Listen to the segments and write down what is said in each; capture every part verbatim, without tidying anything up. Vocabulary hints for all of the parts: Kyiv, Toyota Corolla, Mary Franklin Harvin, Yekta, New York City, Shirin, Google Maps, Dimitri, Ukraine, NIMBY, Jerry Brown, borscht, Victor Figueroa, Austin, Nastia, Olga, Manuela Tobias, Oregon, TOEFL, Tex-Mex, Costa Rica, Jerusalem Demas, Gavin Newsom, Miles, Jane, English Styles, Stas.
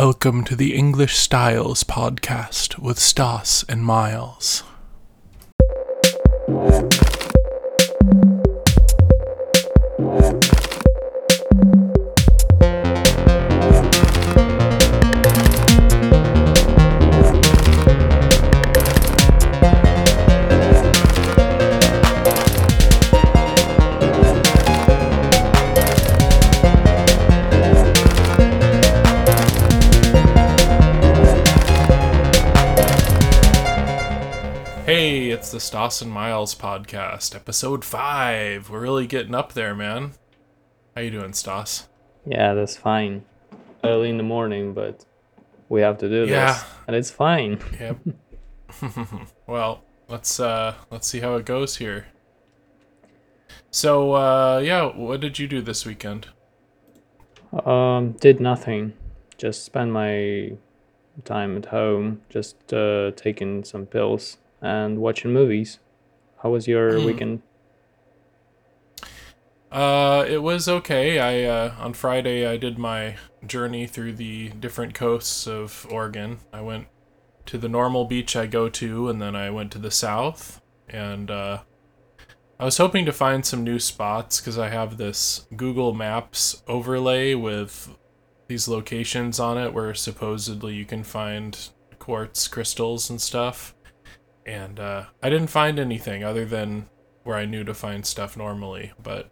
Welcome to the English Styles podcast with Stas and Miles. It's the Stas and Miles podcast, episode five. We're really getting up there, man. How you doing, Stas? Yeah, that's fine. Early in the morning, but we have to do yeah. this, and it's fine. Yep. Well, let's uh, let's see how it goes here. So, uh, yeah, what did you do this weekend? Um, did nothing. Just spent my time at home, just uh, taking some pills. And watching movies. How was your mm. weekend? Uh, it was okay. I uh, on Friday I did my journey through the different coasts of Oregon. I went to the normal beach I go to, and then I went to the south. And uh, I was hoping to find some new spots because I have this Google Maps overlay with these locations on it where supposedly you can find quartz crystals and stuff. And uh, I didn't find anything other than where I knew to find stuff normally, but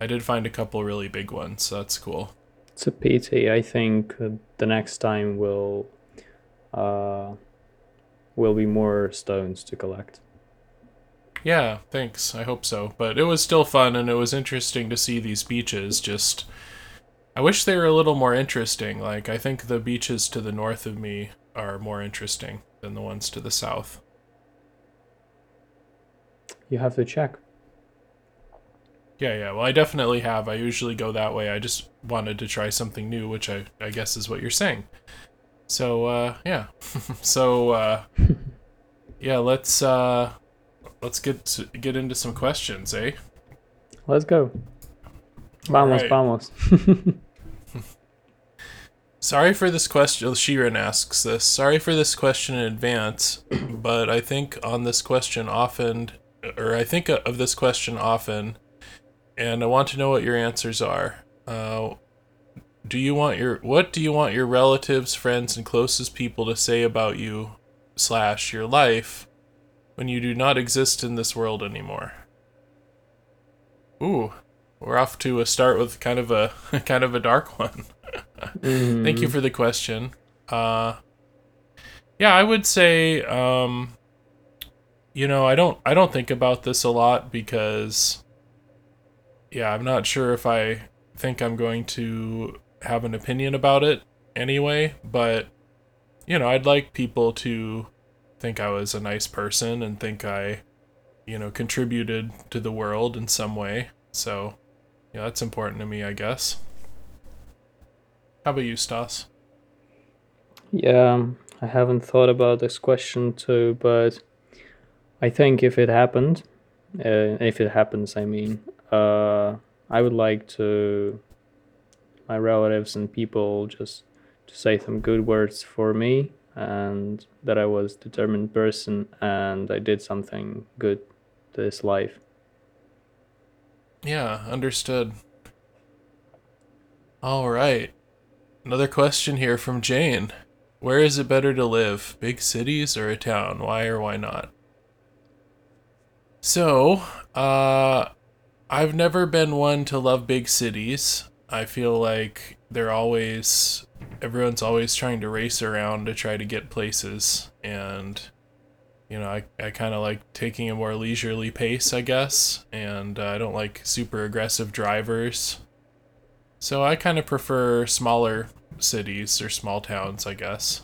I did find a couple really big ones, so that's cool. It's a pity. I think the next time will uh, will be more stones to collect. Yeah, thanks. I hope so. But it was still fun, and it was interesting to see these beaches. Just, I wish they were a little more interesting. Like, I think the beaches to the north of me are more interesting than the ones to the south. You have to check. Yeah, yeah. Well, I definitely have. I usually go that way. I just wanted to try something new, which I, I guess is what you're saying. So, uh, yeah. so, uh, yeah, let's, uh, let's get, get into some questions, eh? Let's go. Vamos, right. vamos. Sorry for this question. Shirin asks this. Sorry for this question in advance, but I think on this question often, or I think of this question often, and I want to know what your answers are. Uh, do you want your what do you want your relatives, friends, and closest people to say about you slash your life when you do not exist in this world anymore? Ooh, we're off to a start with kind of a kind of a dark one. mm. Thank you for the question. Uh, yeah, I would say, um, you know, I don't, I don't think about this a lot because, yeah, I'm not sure if I think I'm going to have an opinion about it anyway. But, you know, I'd like people to think I was a nice person and think I, you know, contributed to the world in some way. So, yeah, that's important to me, I guess. How about you, Stas? Yeah, I haven't thought about this question too, but I think if it happened, uh, if it happens, I mean, uh, I would like to my relatives and people just to say some good words for me and that I was a determined person and I did something good to this life. Yeah, understood. All right. Another question here from Jane. Where is it better to live? Big cities or a town? Why or why not? So, uh, I've never been one to love big cities. I feel like they're always, everyone's always trying to race around to try to get places. And, you know, I, I kind of like taking a more leisurely pace, I guess. And uh, I don't like super aggressive drivers. So I kind of prefer smaller cities or small towns, I guess.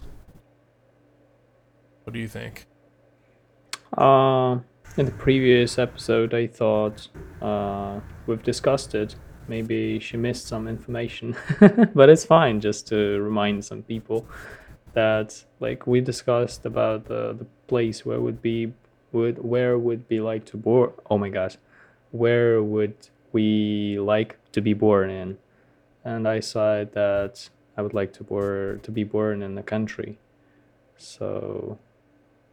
What do you think? Uh, in the previous episode, I thought uh, we've discussed it. Maybe she missed some information, but it's fine just to remind some people that, like, we discussed about the, the place where would be would where would be like to born. Oh my gosh, where would we like to be born in? And I said that I I would like to, bor- to be born in the country. So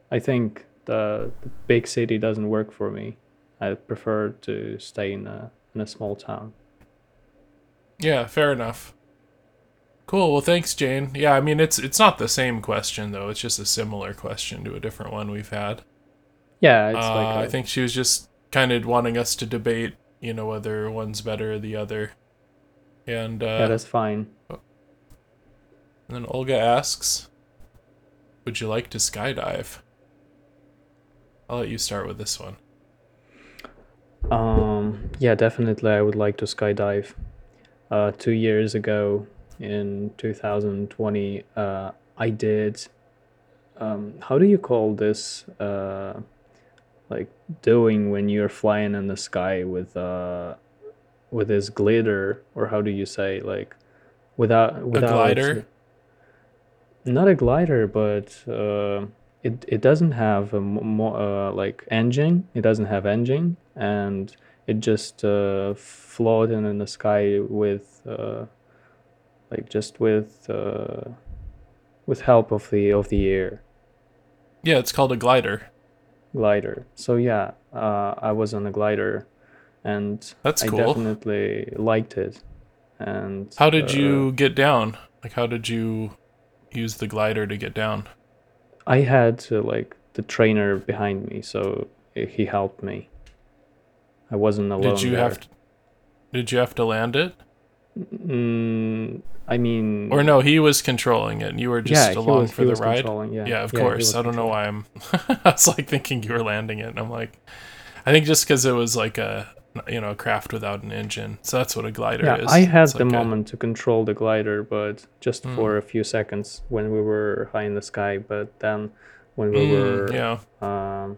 I think the, the big city doesn't work for me. I prefer to stay in a in a small town. Yeah, fair enough. Cool. Well, thanks, Jane. Yeah, I mean, it's it's not the same question, though. It's just a similar question to a different one we've had. Yeah, it's uh, like a... I think she was just kind of wanting us to debate, you know, whether one's better or the other. And uh, yeah, that's fine. And then Olga asks, would you like to skydive? I'll let you start with this one. Um, yeah, definitely I would like to skydive. Uh, two years ago, in two thousand twenty, uh, I did... Um, how do you call this, uh, like, doing when you're flying in the sky with uh, with this glider? Or how do you say, like, without... without a glider? Not a glider, but... Uh, It it doesn't have a mo- uh, like engine. It doesn't have engine, and it just uh, floating in the sky with uh, like just with uh, with help of the of the air. Yeah, it's called a glider. Glider. So yeah, uh, I was on a glider, and that's cool. I definitely liked it. And how did uh, you get down? Like, how did you use the glider to get down? I had uh, like the trainer behind me, so he helped me. I wasn't alone. Did you there. have to, Did you have to land it? Mm, I mean, or no, he was controlling it and you were just yeah, along was, for the ride. Yeah, yeah of yeah, course. I don't know why I'm I was like thinking you were landing it, and I'm like, I think just cuz it was like a you know, a craft without an engine. So that's what a glider yeah, is. I had it's the like moment a... to control the glider, but just mm. for a few seconds when we were high in the sky. But then when we mm, were yeah. um,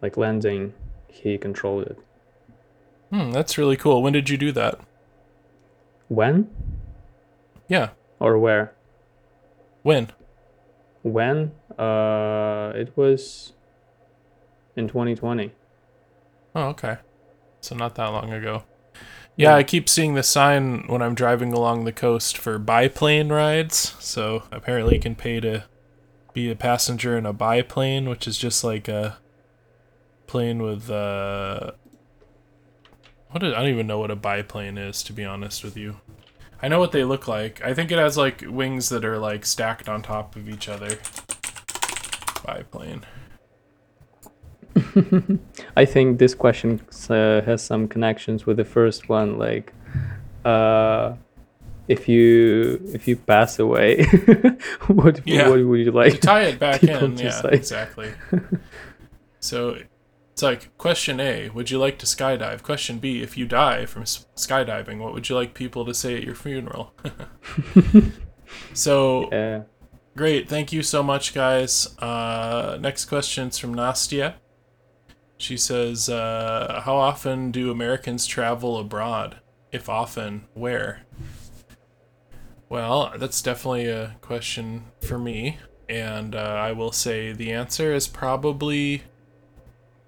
like landing, he controlled it. Hmm, that's really cool. When did you do that? When? Yeah. Or where? When? When? Uh, it was in twenty twenty. Oh, okay. So not that long ago. Yeah, yeah, I keep seeing the sign when I'm driving along the coast for biplane rides. So apparently you can pay to be a passenger in a biplane, which is just like a plane with uh what is, I don't even know what a biplane is, to be honest with you. I know what they look like. I think it has like wings that are like stacked on top of each other. Biplane. I think this question uh, has some connections with the first one, like uh, if you if you pass away, what yeah. what would you like? To tie it back in, yeah, say? Exactly. So it's like question A: would you like to skydive? Question B: if you die from skydiving, what would you like people to say at your funeral? So yeah. Great, thank you so much, guys. Uh, next question's from Nastia. She says, uh, how often do Americans travel abroad? If often, where? Well, that's definitely a question for me. And uh, I will say the answer is probably...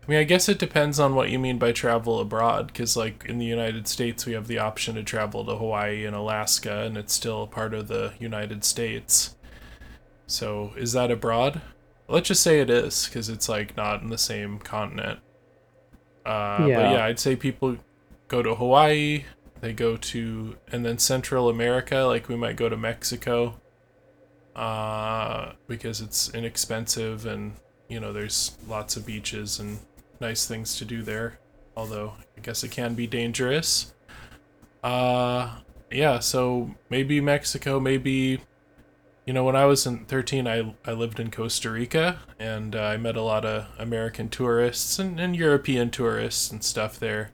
I mean, I guess it depends on what you mean by travel abroad. Because, like, in the United States, we have the option to travel to Hawaii and Alaska. And it's still part of the United States. So, is that abroad? Let's just say it is, because it's, like, not in the same continent. Uh, yeah. But, yeah, I'd say people go to Hawaii, they go to... And then Central America, like, we might go to Mexico, uh, because it's inexpensive and, you know, there's lots of beaches and nice things to do there. Although, I guess it can be dangerous. Uh, yeah, so maybe Mexico, maybe... You know, when I was in thirteen, I, I lived in Costa Rica, and uh, I met a lot of American tourists and, and European tourists and stuff there.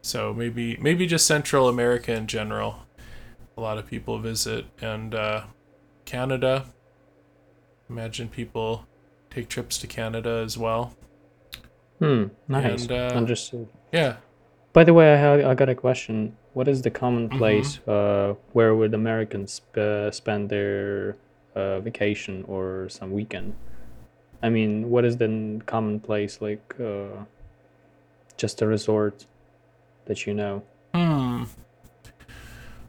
So maybe maybe just Central America in general. A lot of people visit. And uh, Canada. Imagine people take trips to Canada as well. Hmm, nice. And, uh, Understood. Yeah. By the way, I have, I got a question. What is the common place mm-hmm. uh, where would Americans sp- spend their uh, vacation or some weekend? I mean, what is the common place, like uh, just a resort that you know? Hmm.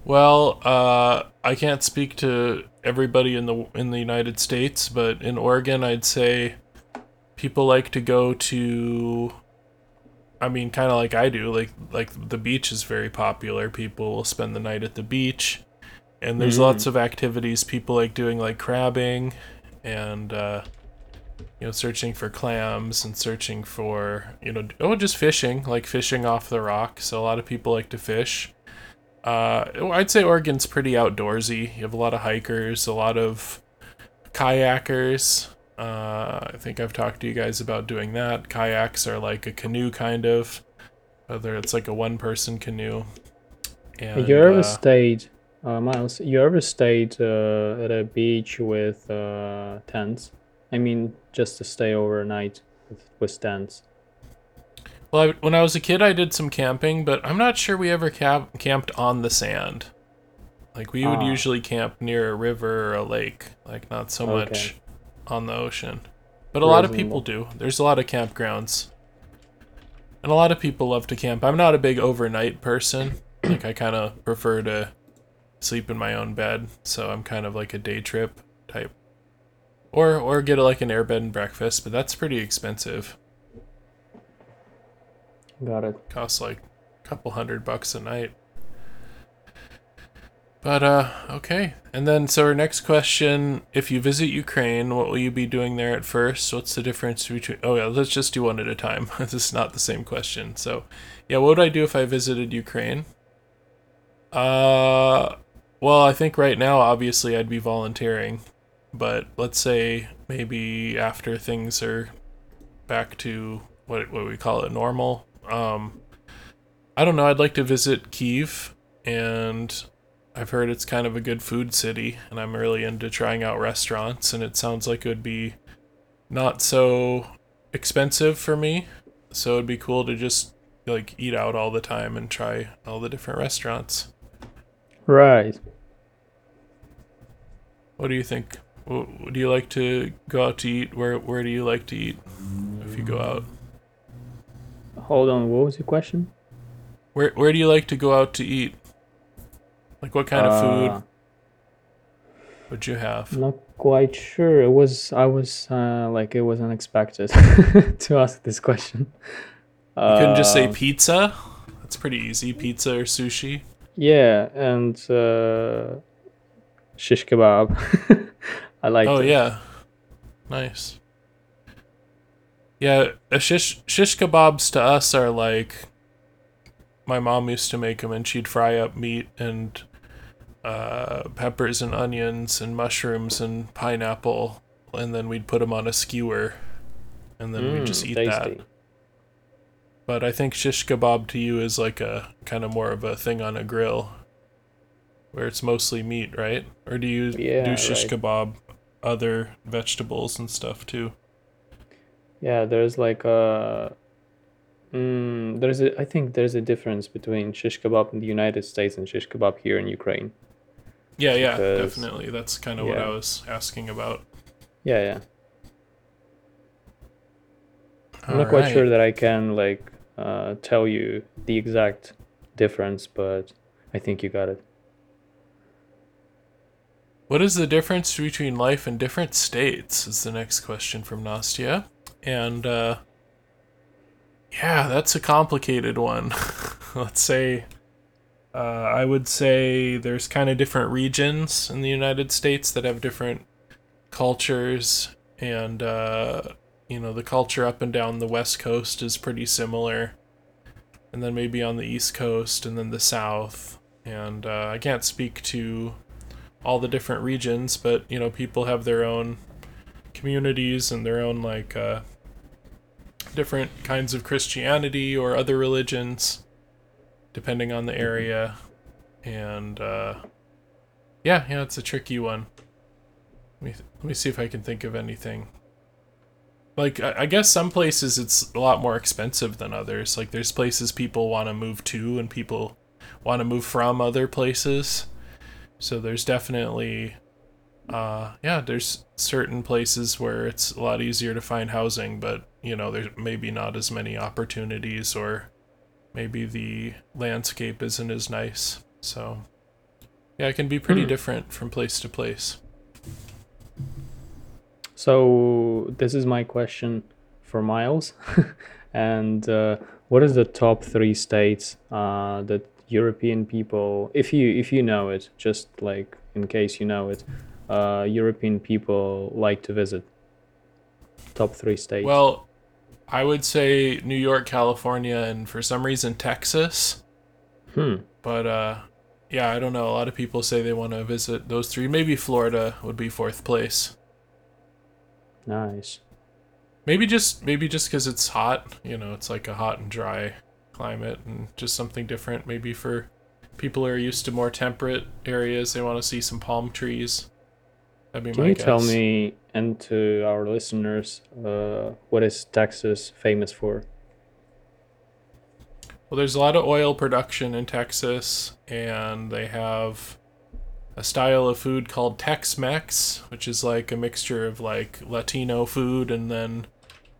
Well, uh, I can't speak to everybody in the in the United States, but in Oregon, I'd say people like to go to, I mean, kind of like I do, like like the beach is very popular. People will spend the night at the beach, and there's mm. lots of activities people like doing, like crabbing, and uh, you know, searching for clams and searching for, you know, oh, just fishing, like fishing off the rock. So a lot of people like to fish. Uh, I'd say Oregon's pretty outdoorsy. You have a lot of hikers, a lot of kayakers. Uh, I think I've talked to you guys about doing that. Kayaks are like a canoe, kind of. Whether it's like a one-person canoe. And, you ever uh, stayed, uh, Miles? You ever stayed uh, at a beach with uh, tents? I mean, just to stay overnight with, with tents. Well, I, when I was a kid, I did some camping, but I'm not sure we ever camp, camped on the sand. Like, we would ah. usually camp near a river or a lake, like, not so okay. much on the ocean. But a Reasonable. lot of people do. There's a lot of campgrounds. And a lot of people love to camp. I'm not a big overnight person. Like, I kind of prefer to sleep in my own bed, so I'm kind of like a day trip type. Or, or get, like, an air bed and breakfast, but that's pretty expensive. Got it. Costs like a couple hundred bucks a night. But, uh, okay. And then, so our next question, if you visit Ukraine, what will you be doing there at first? What's the difference between... Oh, yeah, let's just do one at a time. This is not the same question. So, yeah, what would I do if I visited Ukraine? Uh, well, I think right now, obviously, I'd be volunteering. But let's say maybe after things are back to... What, what we call it, normal. Um, I don't know, I'd like to visit Kyiv, and I've heard it's kind of a good food city, and I'm really into trying out restaurants, and it sounds like it would be not so expensive for me, so it'd be cool to just, like, eat out all the time and try all the different restaurants. Right. What do you think? Do you like to go out to eat? Where, where do you like to eat if you go out? Hold on, what was your question? Where where do you like to go out to eat? Like, what kind uh, of food would you have? Not quite sure. It was I was uh, like it was unexpected to ask this question. You uh, couldn't just say pizza? That's pretty easy. Pizza or sushi? Yeah, and uh, shish kebab. I like. Oh it. yeah, nice. Yeah, a shish, shish kebabs to us are like, my mom used to make them, and she'd fry up meat and uh, peppers and onions and mushrooms and pineapple, and then we'd put them on a skewer, and then mm, we'd just eat tasty. that. But I think shish kebab to you is like a kind of more of a thing on a grill, where it's mostly meat, right? Or do you yeah, do shish right. kebab, other vegetables and stuff too? Yeah, there's like a, mm, there's a, I think there's a difference between shish kebab in the United States and shish kebab here in Ukraine. Yeah, yeah, because, definitely. That's kind of yeah. what I was asking about. Yeah, yeah. All I'm not right. quite sure that I can like uh, tell you the exact difference, but I think you got it. What is the difference between life in different states? Is the next question from Nastia. And, uh, yeah, that's a complicated one. Let's say, uh, I would say there's kind of different regions in the United States that have different cultures. And, uh, you know, the culture up and down the West Coast is pretty similar. And then maybe on the East Coast and then the South. And uh, I can't speak to all the different regions, but, you know, people have their own communities and their own, like, uh, different kinds of Christianity or other religions, depending on the area. And, uh, yeah, yeah, it's a tricky one. Let me, th- let me see if I can think of anything. Like, I-, I guess some places it's a lot more expensive than others. Like, there's places people want to move to and people want to move from other places. So there's definitely... Uh, yeah, there's certain places where it's a lot easier to find housing, but, you know, there's maybe not as many opportunities, or maybe the landscape isn't as nice. So Yeah, it can be pretty mm. different from place to place. So this is my question for Miles. And uh, what is the top three states uh, that European people, if you if you know it, just like in case you know it, uh, European people like to visit? Top three states. Well, I would say New York, California, and for some reason Texas. Hmm. But uh, yeah, I don't know. A lot of people say they want to visit those three. Maybe Florida would be fourth place. Nice. Maybe just maybe just because it's hot. You know, it's like a hot and dry climate, and just something different. Maybe for people who are used to more temperate areas, they want to see some palm trees. That'd be Can my you guess. Tell me and to our listeners, uh, what is Texas famous for? Well, there's a lot of oil production in Texas, and they have a style of food called Tex-Mex, which is like a mixture of like Latino food and then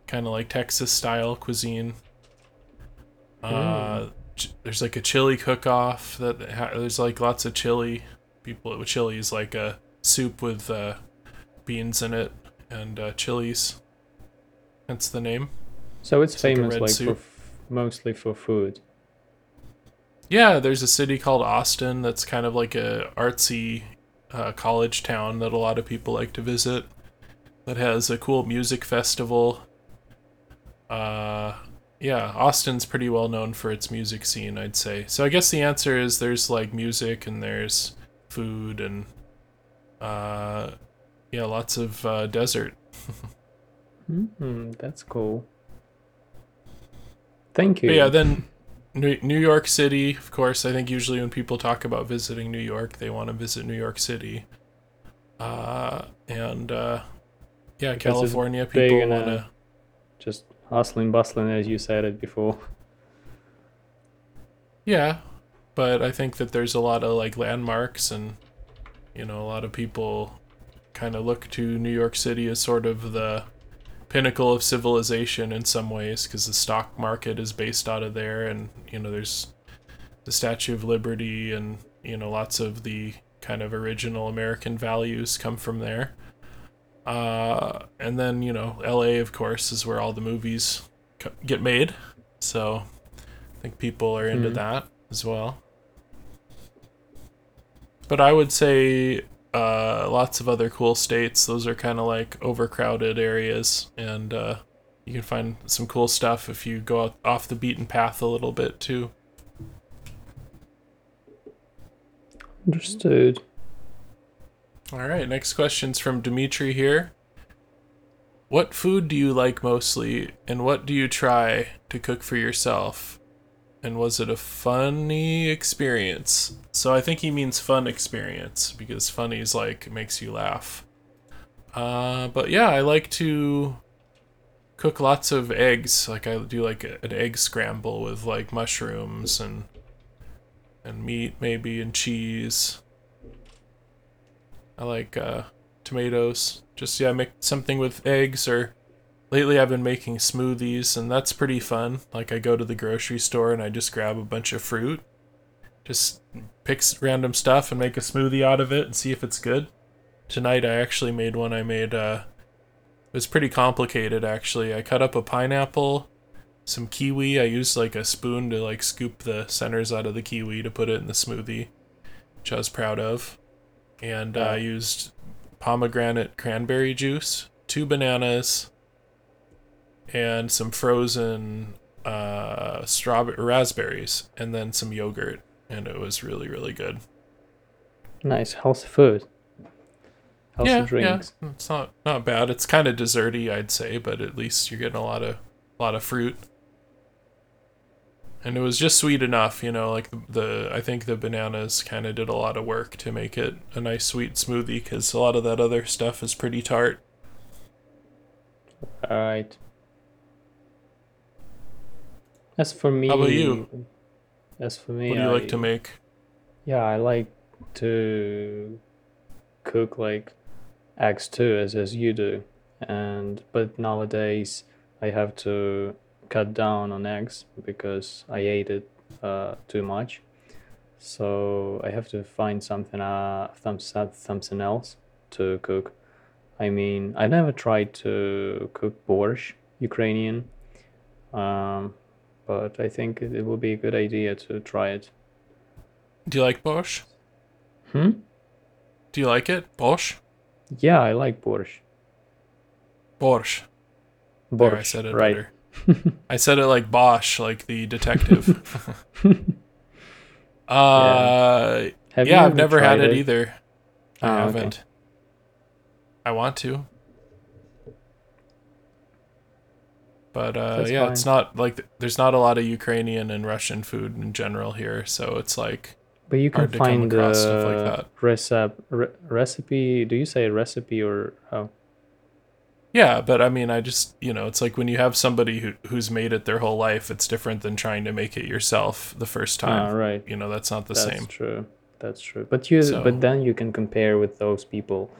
kind of like Texas style cuisine. Mm. Uh, there's like a chili cook-off that ha- there's like lots of chili. People, chili is like a soup with uh, beans in it and uh, chilies. That's the name. So it's, it's famous like, like for f- mostly for food. Yeah, there's a city called Austin that's kind of like a artsy uh, college town that a lot of people like to visit. That has a cool music festival. Uh, yeah, Austin's pretty well known for its music scene, I'd say. So I guess the answer is there's like music and there's food and Uh, yeah, lots of uh, desert. mm-hmm, that's cool. Thank you. But yeah, then New York City, of course. I think usually when people talk about visiting New York, they want to visit New York City. Uh, and uh, yeah, because California people want to just hustling, bustling, as you said it before. Yeah, but I think that there's a lot of like landmarks and. You know, a lot of people kind of look to New York City as sort of the pinnacle of civilization in some ways, because the stock market is based out of there, and, you know, there's the Statue of Liberty, and, you know, lots of the kind of original American values come from there. Uh, and then, you know, L A, of course, is where all the movies get made, so I think people are into mm-hmm. that as well. But I would say uh, lots of other cool states. Those are kind of like overcrowded areas, and uh, you can find some cool stuff if you go out, off the beaten path a little bit too. Understood. All right, next question's from Dimitri here. What food do you like mostly, and what do you try to cook for yourself? And was it a funny experience? So I think he means fun experience, because funny is like, makes you laugh. Uh, but yeah, I like to cook lots of eggs. Like I do like a, an egg scramble with like mushrooms and and meat maybe and cheese. I like uh, tomatoes. Just yeah, make something with eggs or... Lately I've been making smoothies, and that's pretty fun. Like I go to the grocery store and I just grab a bunch of fruit, just pick random stuff and make a smoothie out of it and see if it's good. Tonight I actually made one. I made, uh, it was pretty complicated actually. I cut up a pineapple, some kiwi. I used like a spoon to like scoop the centers out of the kiwi to put it in the smoothie, which I was proud of. And uh, I used pomegranate cranberry juice, two bananas, and some frozen uh, strawberry raspberries, and then some yogurt, and it was really, really good. Nice, healthy food. Healthy yeah, drinks. Yeah, it's not not bad. It's kind of desserty, I'd say, but at least you're getting a lot of a lot of fruit. And it was just sweet enough, you know. Like the, the I think the bananas kind of did a lot of work to make it a nice sweet smoothie, because a lot of that other stuff is pretty tart. All right. As for me, how about you? As for me, what do you I, like to make? Yeah, I like to cook like eggs too, as as you do. And but nowadays I have to cut down on eggs because I ate it uh, too much. So I have to find something, uh, something else to cook. I mean, I never tried to cook borscht, Ukrainian, um, but I think it would be a good idea to try it. Do you like borscht? Hmm? Do you like it? Borscht? Yeah, I like borscht. Borscht. Borscht, there, I said it right. Better. I said it like Bosch, like the detective. Uh, yeah, yeah I've never had it, it either. I oh, haven't. Okay. I want to. But uh, That's yeah, fine. It's not like th- there's not a lot of Ukrainian and Russian food in general here, so it's like. But you can find the uh, stuff like that. Recep- re- recipe. Do you say recipe or how? Yeah, but I mean, I just, you know, it's like when you have somebody who who's made it their whole life, it's different than trying to make it yourself the first time. Ah, right. You know, that's not the that's same. That's true. That's true. But you, so, but then you can compare with those people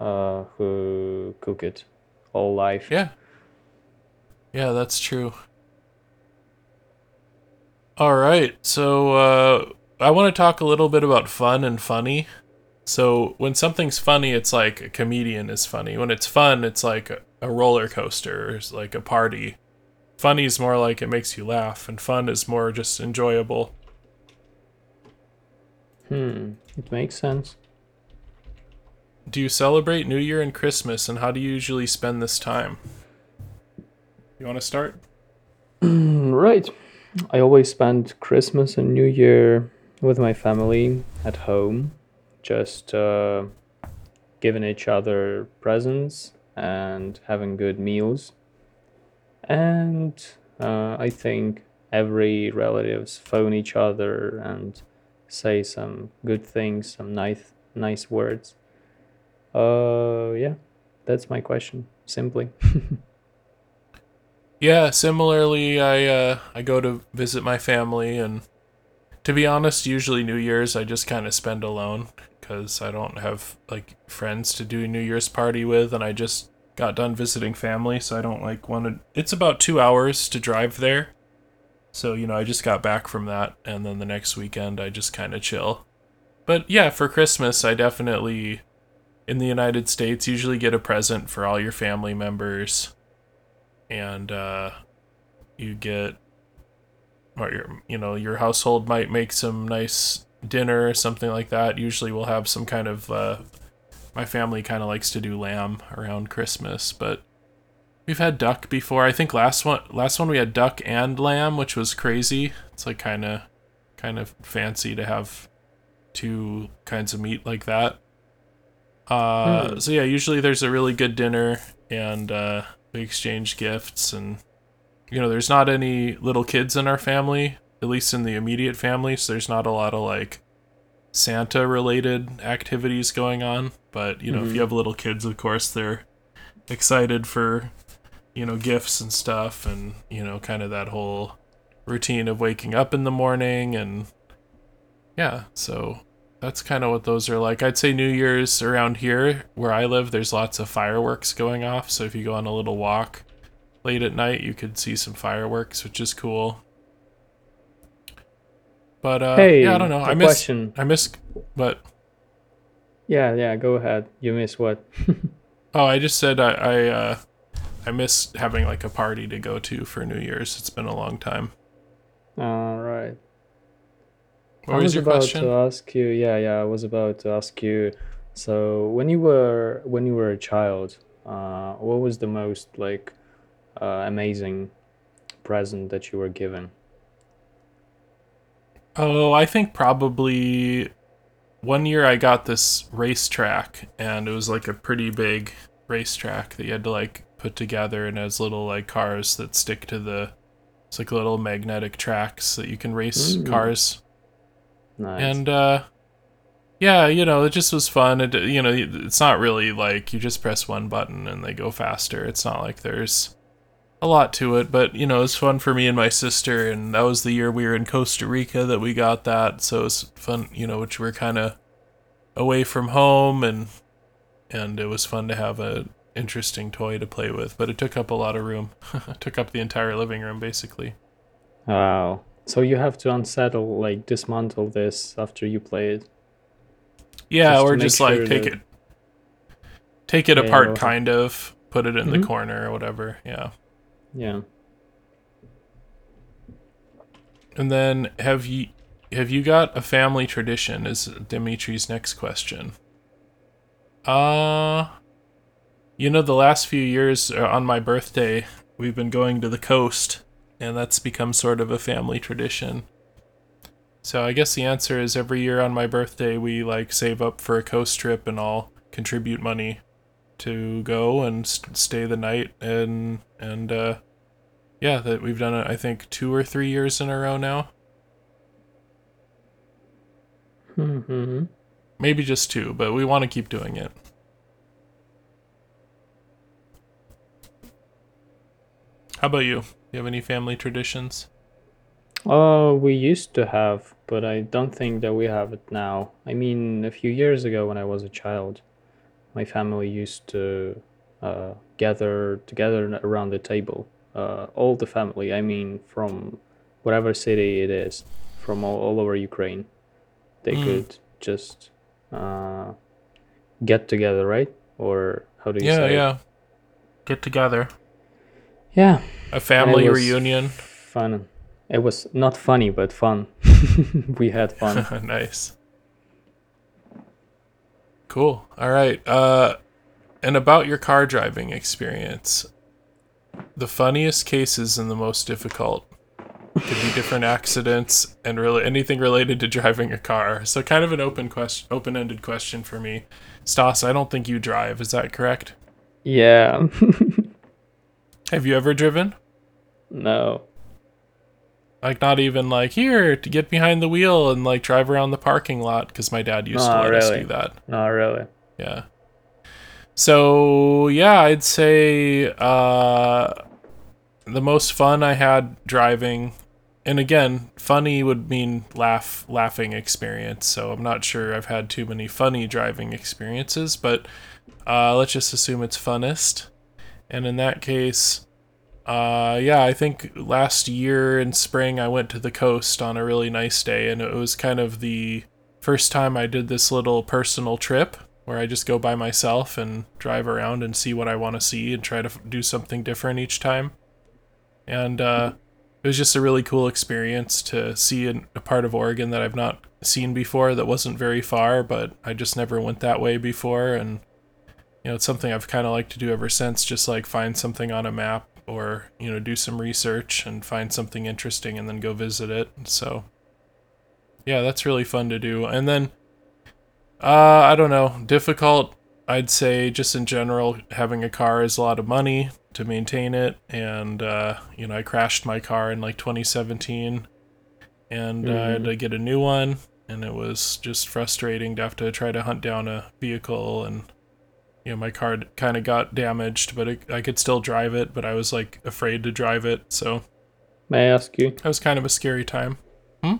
uh, who cook it all life. Yeah. Yeah, that's true. All right, so. Uh, I want to talk a little bit about fun and funny. So when something's funny, it's like a comedian is funny. When it's fun, it's like a, a roller coaster, or like a party. Funny is more like it makes you laugh, and fun is more just enjoyable. Hmm, it makes sense. Do you celebrate New Year and Christmas, and how do you usually spend this time? You want to start? Right. I always spend Christmas and New Year with my family at home, just uh, giving each other presents and having good meals. And uh, I think every relatives phone each other and say some good things, some nice nice words. Uh, yeah, that's my question, simply. Yeah, similarly, I uh, I go to visit my family, and to be honest, usually New Year's I just kind of spend alone because I don't have like friends to do a New Year's party with, and I just got done visiting family, so I don't like want to. It's about two hours to drive there, so you know I just got back from that, and then the next weekend I just kind of chill. But yeah, for Christmas I definitely, in the United States, usually get a present for all your family members, and uh, you get. Or your, you know, your household might make some nice dinner or something like that. Usually we'll have some kind of, uh, my family kind of likes to do lamb around Christmas, but we've had duck before. I think last one, last one we had duck and lamb, which was crazy. It's like kind of, kind of fancy to have two kinds of meat like that. Uh, mm. So yeah, usually there's a really good dinner, and uh, we exchange gifts, and you know, there's not any little kids in our family, at least in the immediate family, so there's not a lot of, like, Santa-related activities going on. But, you know, mm-hmm. if you have little kids, of course, they're excited for, you know, gifts and stuff, and, you know, kind of that whole routine of waking up in the morning, and, yeah, so that's kind of what those are like. I'd say New Year's around here, where I live, there's lots of fireworks going off, so if you go on a little walk late at night, you could see some fireworks, which is cool. But uh, hey, yeah, I don't know. I miss. Question. I miss. But yeah, yeah. Go ahead. You miss what? Oh, I just said I I, uh, I miss having like a party to go to for New Year's. It's been a long time. All right. What I was, was your about question? to ask you. Yeah, yeah. I was about to ask you. So when you were when you were a child, uh, what was the most like Uh, amazing present that you were given? Oh, I think probably one year I got this racetrack, and it was like a pretty big racetrack that you had to like put together, and it has little like cars that stick to the, it's like little magnetic tracks that you can race mm. cars. Nice. And uh, yeah, you know, it just was fun. It, you know, it's not really like you just press one button and they go faster. It's not like there's a lot to it, but you know, it was fun for me and my sister, and that was the year we were in Costa Rica that we got that, so it was fun, you know, which we were kind of away from home, and and it was fun to have a interesting toy to play with, but it took up a lot of room. It took up the entire living room, basically. Wow. So you have to unsettle, like dismantle this after you play it. Yeah, just or just sure like take that... it, take it yeah, apart, or... kind of put it in mm-hmm. the corner or whatever. Yeah. Yeah. And then have you have you got a family tradition? Is Dimitri's next question. Uh, you know, the last few years uh, on my birthday, we've been going to the coast, and that's become sort of a family tradition. So I guess the answer is every year on my birthday, we like save up for a coast trip and I'll contribute money to go and st- stay the night. And, and, uh, yeah, that we've done it, I think, two or three years in a row now. Mm-hmm. Maybe just two, but we want to keep doing it. How about you? You have any family traditions? Uh, we used to have, but I don't think that we have it now. I mean, a few years ago when I was a child, my family used to uh, gather together around the table. Uh, all the family, I mean, from whatever city it is, from all, all over Ukraine. They mm. could just uh, get together, right? Or how do you yeah, say Yeah, yeah. Get together. Yeah. A family reunion. Fun. It was not funny, but fun. We had fun. Nice. Cool. All right. Uh, and about your car driving experience, the funniest cases and the most difficult. Could be different accidents and really anything related to driving a car. So kind of an open question, open-ended question for me. Stas, I don't think you drive. Is that correct? Yeah. Have you ever driven? No. Like, not even like, here, to get behind the wheel and, like, drive around the parking lot, because my dad used not to let really. us do that. Not really. Yeah. So, yeah, I'd say uh, the most fun I had driving, and again, funny would mean laugh, laughing experience, so I'm not sure I've had too many funny driving experiences, but uh, let's just assume it's funnest. And in that case, uh, yeah, I think last year in spring, I went to the coast on a really nice day. And it was kind of the first time I did this little personal trip where I just go by myself and drive around and see what I want to see and try to f- do something different each time. And uh, it was just a really cool experience to see an, a part of Oregon that I've not seen before that wasn't very far, but I just never went that way before. And you know, it's something I've kind of liked to do ever since, just like find something on a map or, you know, do some research and find something interesting and then go visit it. So, yeah, that's really fun to do. And then, uh, I don't know, difficult, I'd say just in general, having a car is a lot of money to maintain it. And, uh, you know, I crashed my car in like twenty seventeen and mm. I had to get a new one. And it was just frustrating to have to try to hunt down a vehicle and... You know, my car kind of got damaged, but it, I could still drive it, but I was, like, afraid to drive it, so... May I ask you? That was kind of a scary time. Hmm?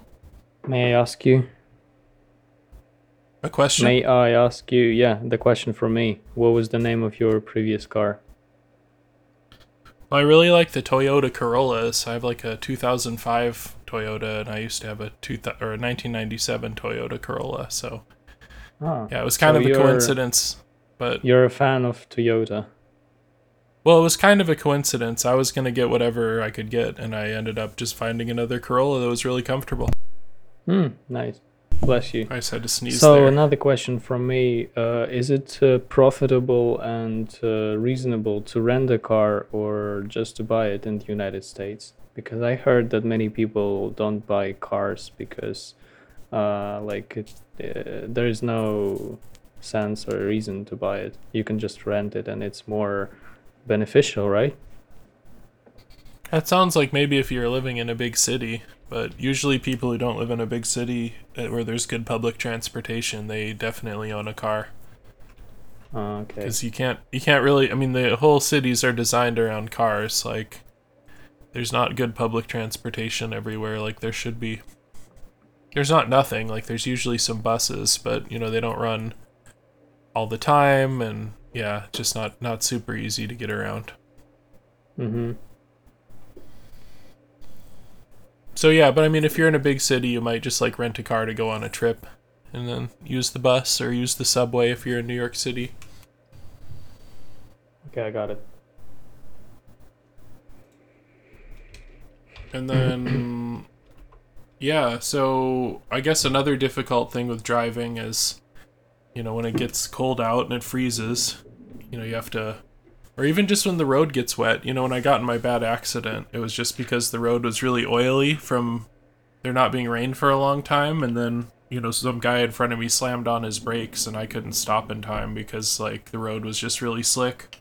May I ask you? A question? May I ask you, yeah, the question from me. What was the name of your previous car? Well, I really like the Toyota Corollas. I have, like, a two thousand five Toyota, and I used to have a two th- or a nineteen ninety-seven Toyota Corolla, so... Oh, yeah, it was kind so of a you're... coincidence... But you're a fan of Toyota. Well, it was kind of a coincidence. I was going to get whatever I could get, and I ended up just finding another Corolla that was really comfortable. Hmm, nice. Bless you. I just had to sneeze so there. So another question from me. Uh, is it uh, profitable and uh, reasonable to rent a car or just to buy it in the United States? Because I heard that many people don't buy cars because uh, like it, uh, there is no... sense or reason to buy it. You can just rent it and it's more beneficial, right? That sounds like maybe if you're living in a big city, but usually people who don't live in a big city where there's good public transportation, they definitely own a car. Oh, okay. Because you can't, you can't really, I mean, the whole cities are designed around cars. Like, there's not good public transportation everywhere like there should be. There's not nothing, like there's usually some buses, but you know, they don't run all the time, and yeah, just not not super easy to get around. Mm-hmm. So yeah, but I mean, if you're in a big city, you might just like rent a car to go on a trip and then use the bus or use the subway if you're in New York City. Okay, I got it. And then, yeah, so I guess another difficult thing with driving is, you know, when it gets cold out and it freezes, you know, you have to, or even just when the road gets wet, you know, when I got in my bad accident, it was just because the road was really oily from there not being rain for a long time, and then, you know, some guy in front of me slammed on his brakes and I couldn't stop in time because, like, the road was just really slick.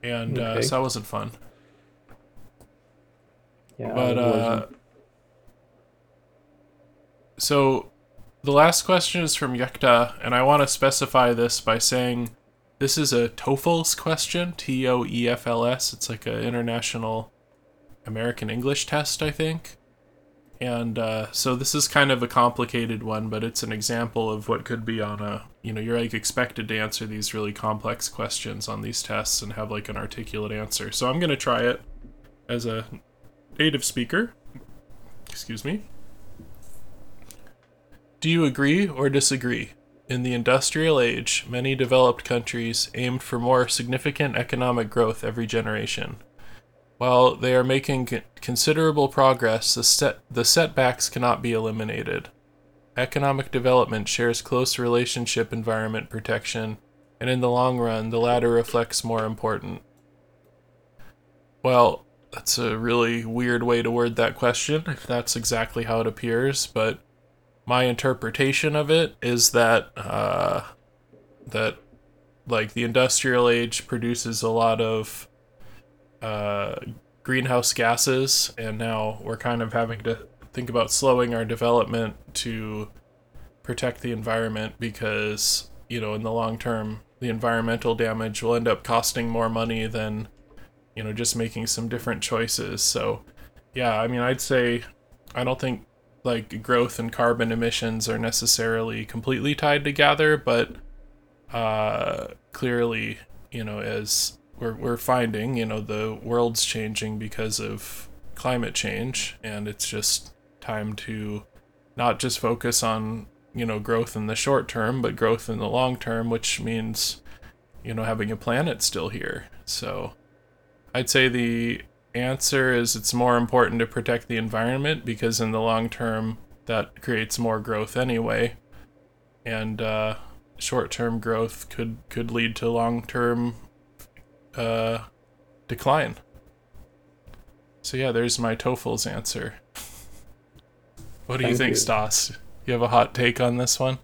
And okay. uh, so that wasn't fun. Yeah, but, uh, so the last question is from Yekta, and I want to specify this by saying this is a TOEFL's question, T O E F L S. It's like an international American English test, I think. And uh, so this is kind of a complicated one, but it's an example of what could be on a, you know, you're like expected to answer these really complex questions on these tests and have like an articulate answer. So I'm going to try it as a native speaker. Excuse me. Do you agree or disagree? In the industrial age, many developed countries aimed for more significant economic growth every generation. While they are making considerable progress, the set, the setbacks cannot be eliminated. Economic development shares close relationship environment protection, and in the long run, the latter reflects more important. Well, that's a really weird way to word that question, if that's exactly how it appears, but my interpretation of it is that, uh, that, like, the industrial age produces a lot of uh, greenhouse gases, and now we're kind of having to think about slowing our development to protect the environment because, you know, in the long term, the environmental damage will end up costing more money than, you know, just making some different choices. So, yeah, I mean, I'd say I don't think, like, growth and carbon emissions are necessarily completely tied together, but uh, clearly, you know, as we're, we're finding, you know, the world's changing because of climate change, and it's just time to not just focus on, you know, growth in the short term, but growth in the long term, which means, you know, having a planet still here. So I'd say the answer is it's more important to protect the environment because in the long term that creates more growth anyway, and uh, short-term growth could, could lead to long-term uh, decline. So yeah, there's my TOEFL's answer. What do Thank you think, you. Stas? You have a hot take on this one?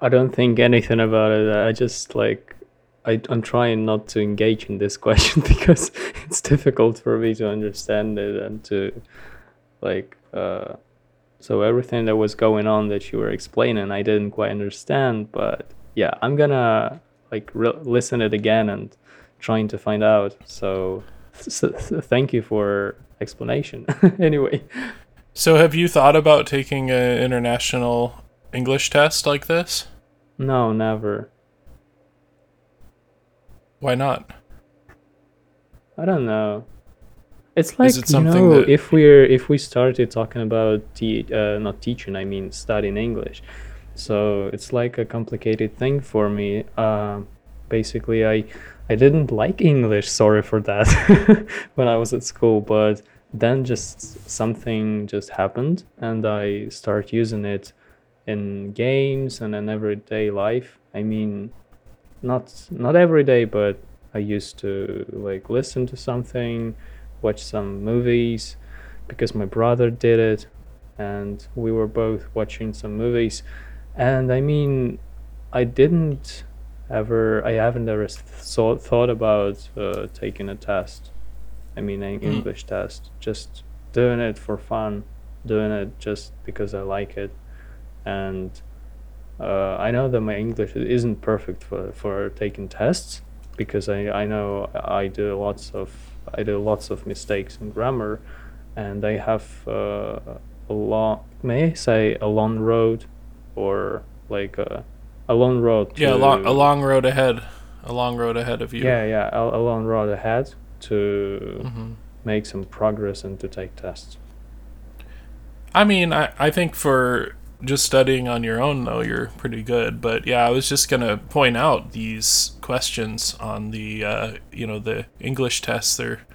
I don't think anything about it. I just like... I, I'm trying not to engage in this question because it's difficult for me to understand it and to like uh, so everything that was going on that you were explaining I didn't quite understand, but yeah, I'm gonna like re- listen it again and trying to find out. So, so, so thank you for explanation. Anyway, so have you thought about taking an international English test like this? No, never. Why not? I don't know. It's like, it you know, that... if we're if we started talking about te- uh, not teaching, I mean studying English. So it's like a complicated thing for me. Uh, basically, I I didn't like English. Sorry for that when I was at school. But then just something just happened, and I start using it in games and in everyday life. I mean. Not not every day, but I used to like listen to something, watch some movies, because my brother did it, and we were both watching some movies. And I mean, I didn't ever, I haven't ever thought thought about uh, taking a test. I mean, an English mm. test. Just doing it for fun, doing it just because I like it, and. Uh, I know that my English isn't perfect for, for taking tests because I, I know I do lots of I do lots of mistakes in grammar, and I have uh, a long may I say a long road or like a, a long road to, yeah a long a long road ahead a long road ahead of you yeah yeah a, a long road ahead to mm-hmm. make some progress and to take tests. I mean, I, I think for just studying on your own, though, you're pretty good. But yeah, I was just going to point out these questions on the, uh, you know, the English tests. They're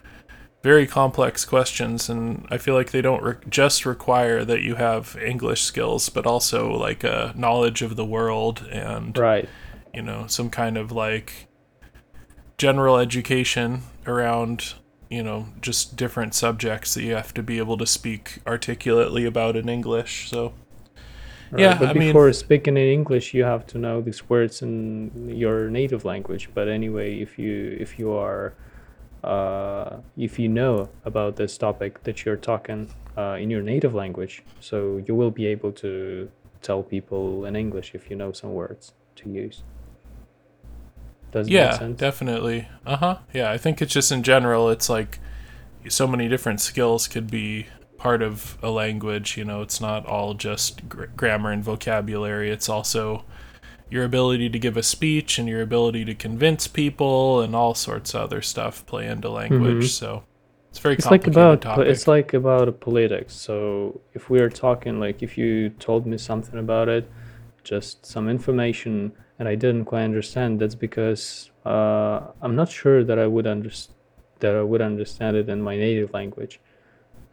very complex questions, and I feel like they don't re- just require that you have English skills, but also like a knowledge of the world and, right. you know, some kind of like general education around, you know, just different subjects that you have to be able to speak articulately about in English. So, right. yeah, but I before mean, speaking in English, you have to know these words in your native language. But anyway, if you if you are Uh, if you know about this topic that you're talking uh, in your native language, so you will be able to tell people in English if you know some words to use. Does that yeah, make sense? Yeah, definitely. Uh-huh. Yeah, I think it's just in general, it's like so many different skills could be part of a language. You know, it's not all just gr- grammar and vocabulary. It's also your ability to give a speech and your ability to convince people and all sorts of other stuff play into language. Mm-hmm. So it's very it's complicated like about, topic. It's like about politics. So if we are talking, like if you told me something about it, just some information, and I didn't quite understand, that's because uh, I'm not sure that I would underst- that I would understand it in my native language.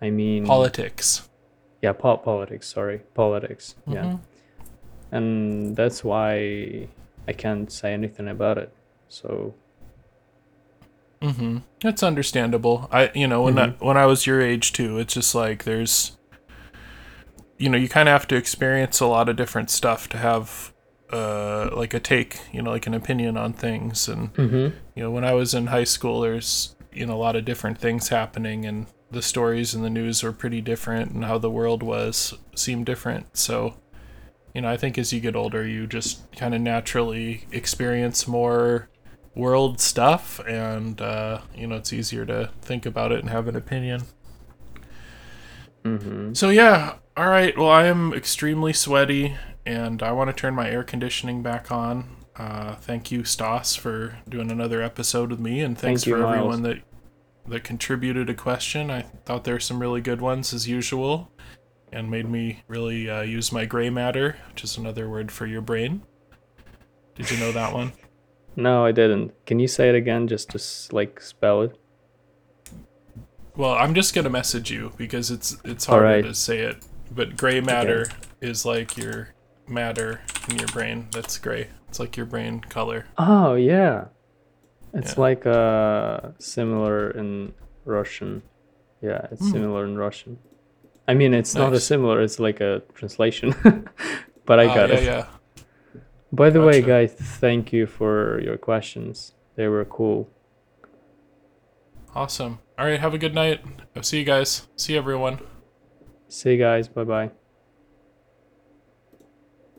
I mean... Politics. Yeah, po- politics, sorry. Politics, mm-hmm. yeah. And that's why I can't say anything about it. So, mm-hmm. that's understandable. I, you know, when mm-hmm. I, when I was your age too, it's just like there's, you know, you kind of have to experience a lot of different stuff to have, uh, like a take, you know, like an opinion on things. And mm-hmm. you know, when I was in high school, there's you know a lot of different things happening, and the stories in the news are pretty different, and how the world was seemed different. So. You know, I think as you get older, you just kind of naturally experience more world stuff, and, uh, you know, it's easier to think about it and have an opinion. Mm-hmm. So, yeah. All right. Well, I am extremely sweaty, and I want to turn my air conditioning back on. Uh, thank you, Stas, for doing another episode with me, and thanks thank you, for Miles. everyone that, that contributed a question. I thought there were some really good ones, as usual. And made me really uh, use my gray matter, which is another word for your brain. Did you know that one? No, I didn't. Can you say it again just to, like, spell it? Well, I'm just going to message you because it's it's harder right. to say it. But gray matter okay. is like your matter in your brain that's gray. It's like your brain color. Oh, yeah. It's yeah. like uh, similar in Russian. Yeah, it's mm. similar in Russian. I mean, it's nice. Not a similar, it's like a translation, but I uh, got yeah, it. Yeah. By the gotcha. way, guys, thank you for your questions. They were cool. Awesome. All right, have a good night. I'll see you guys. See everyone. See you guys. Bye-bye.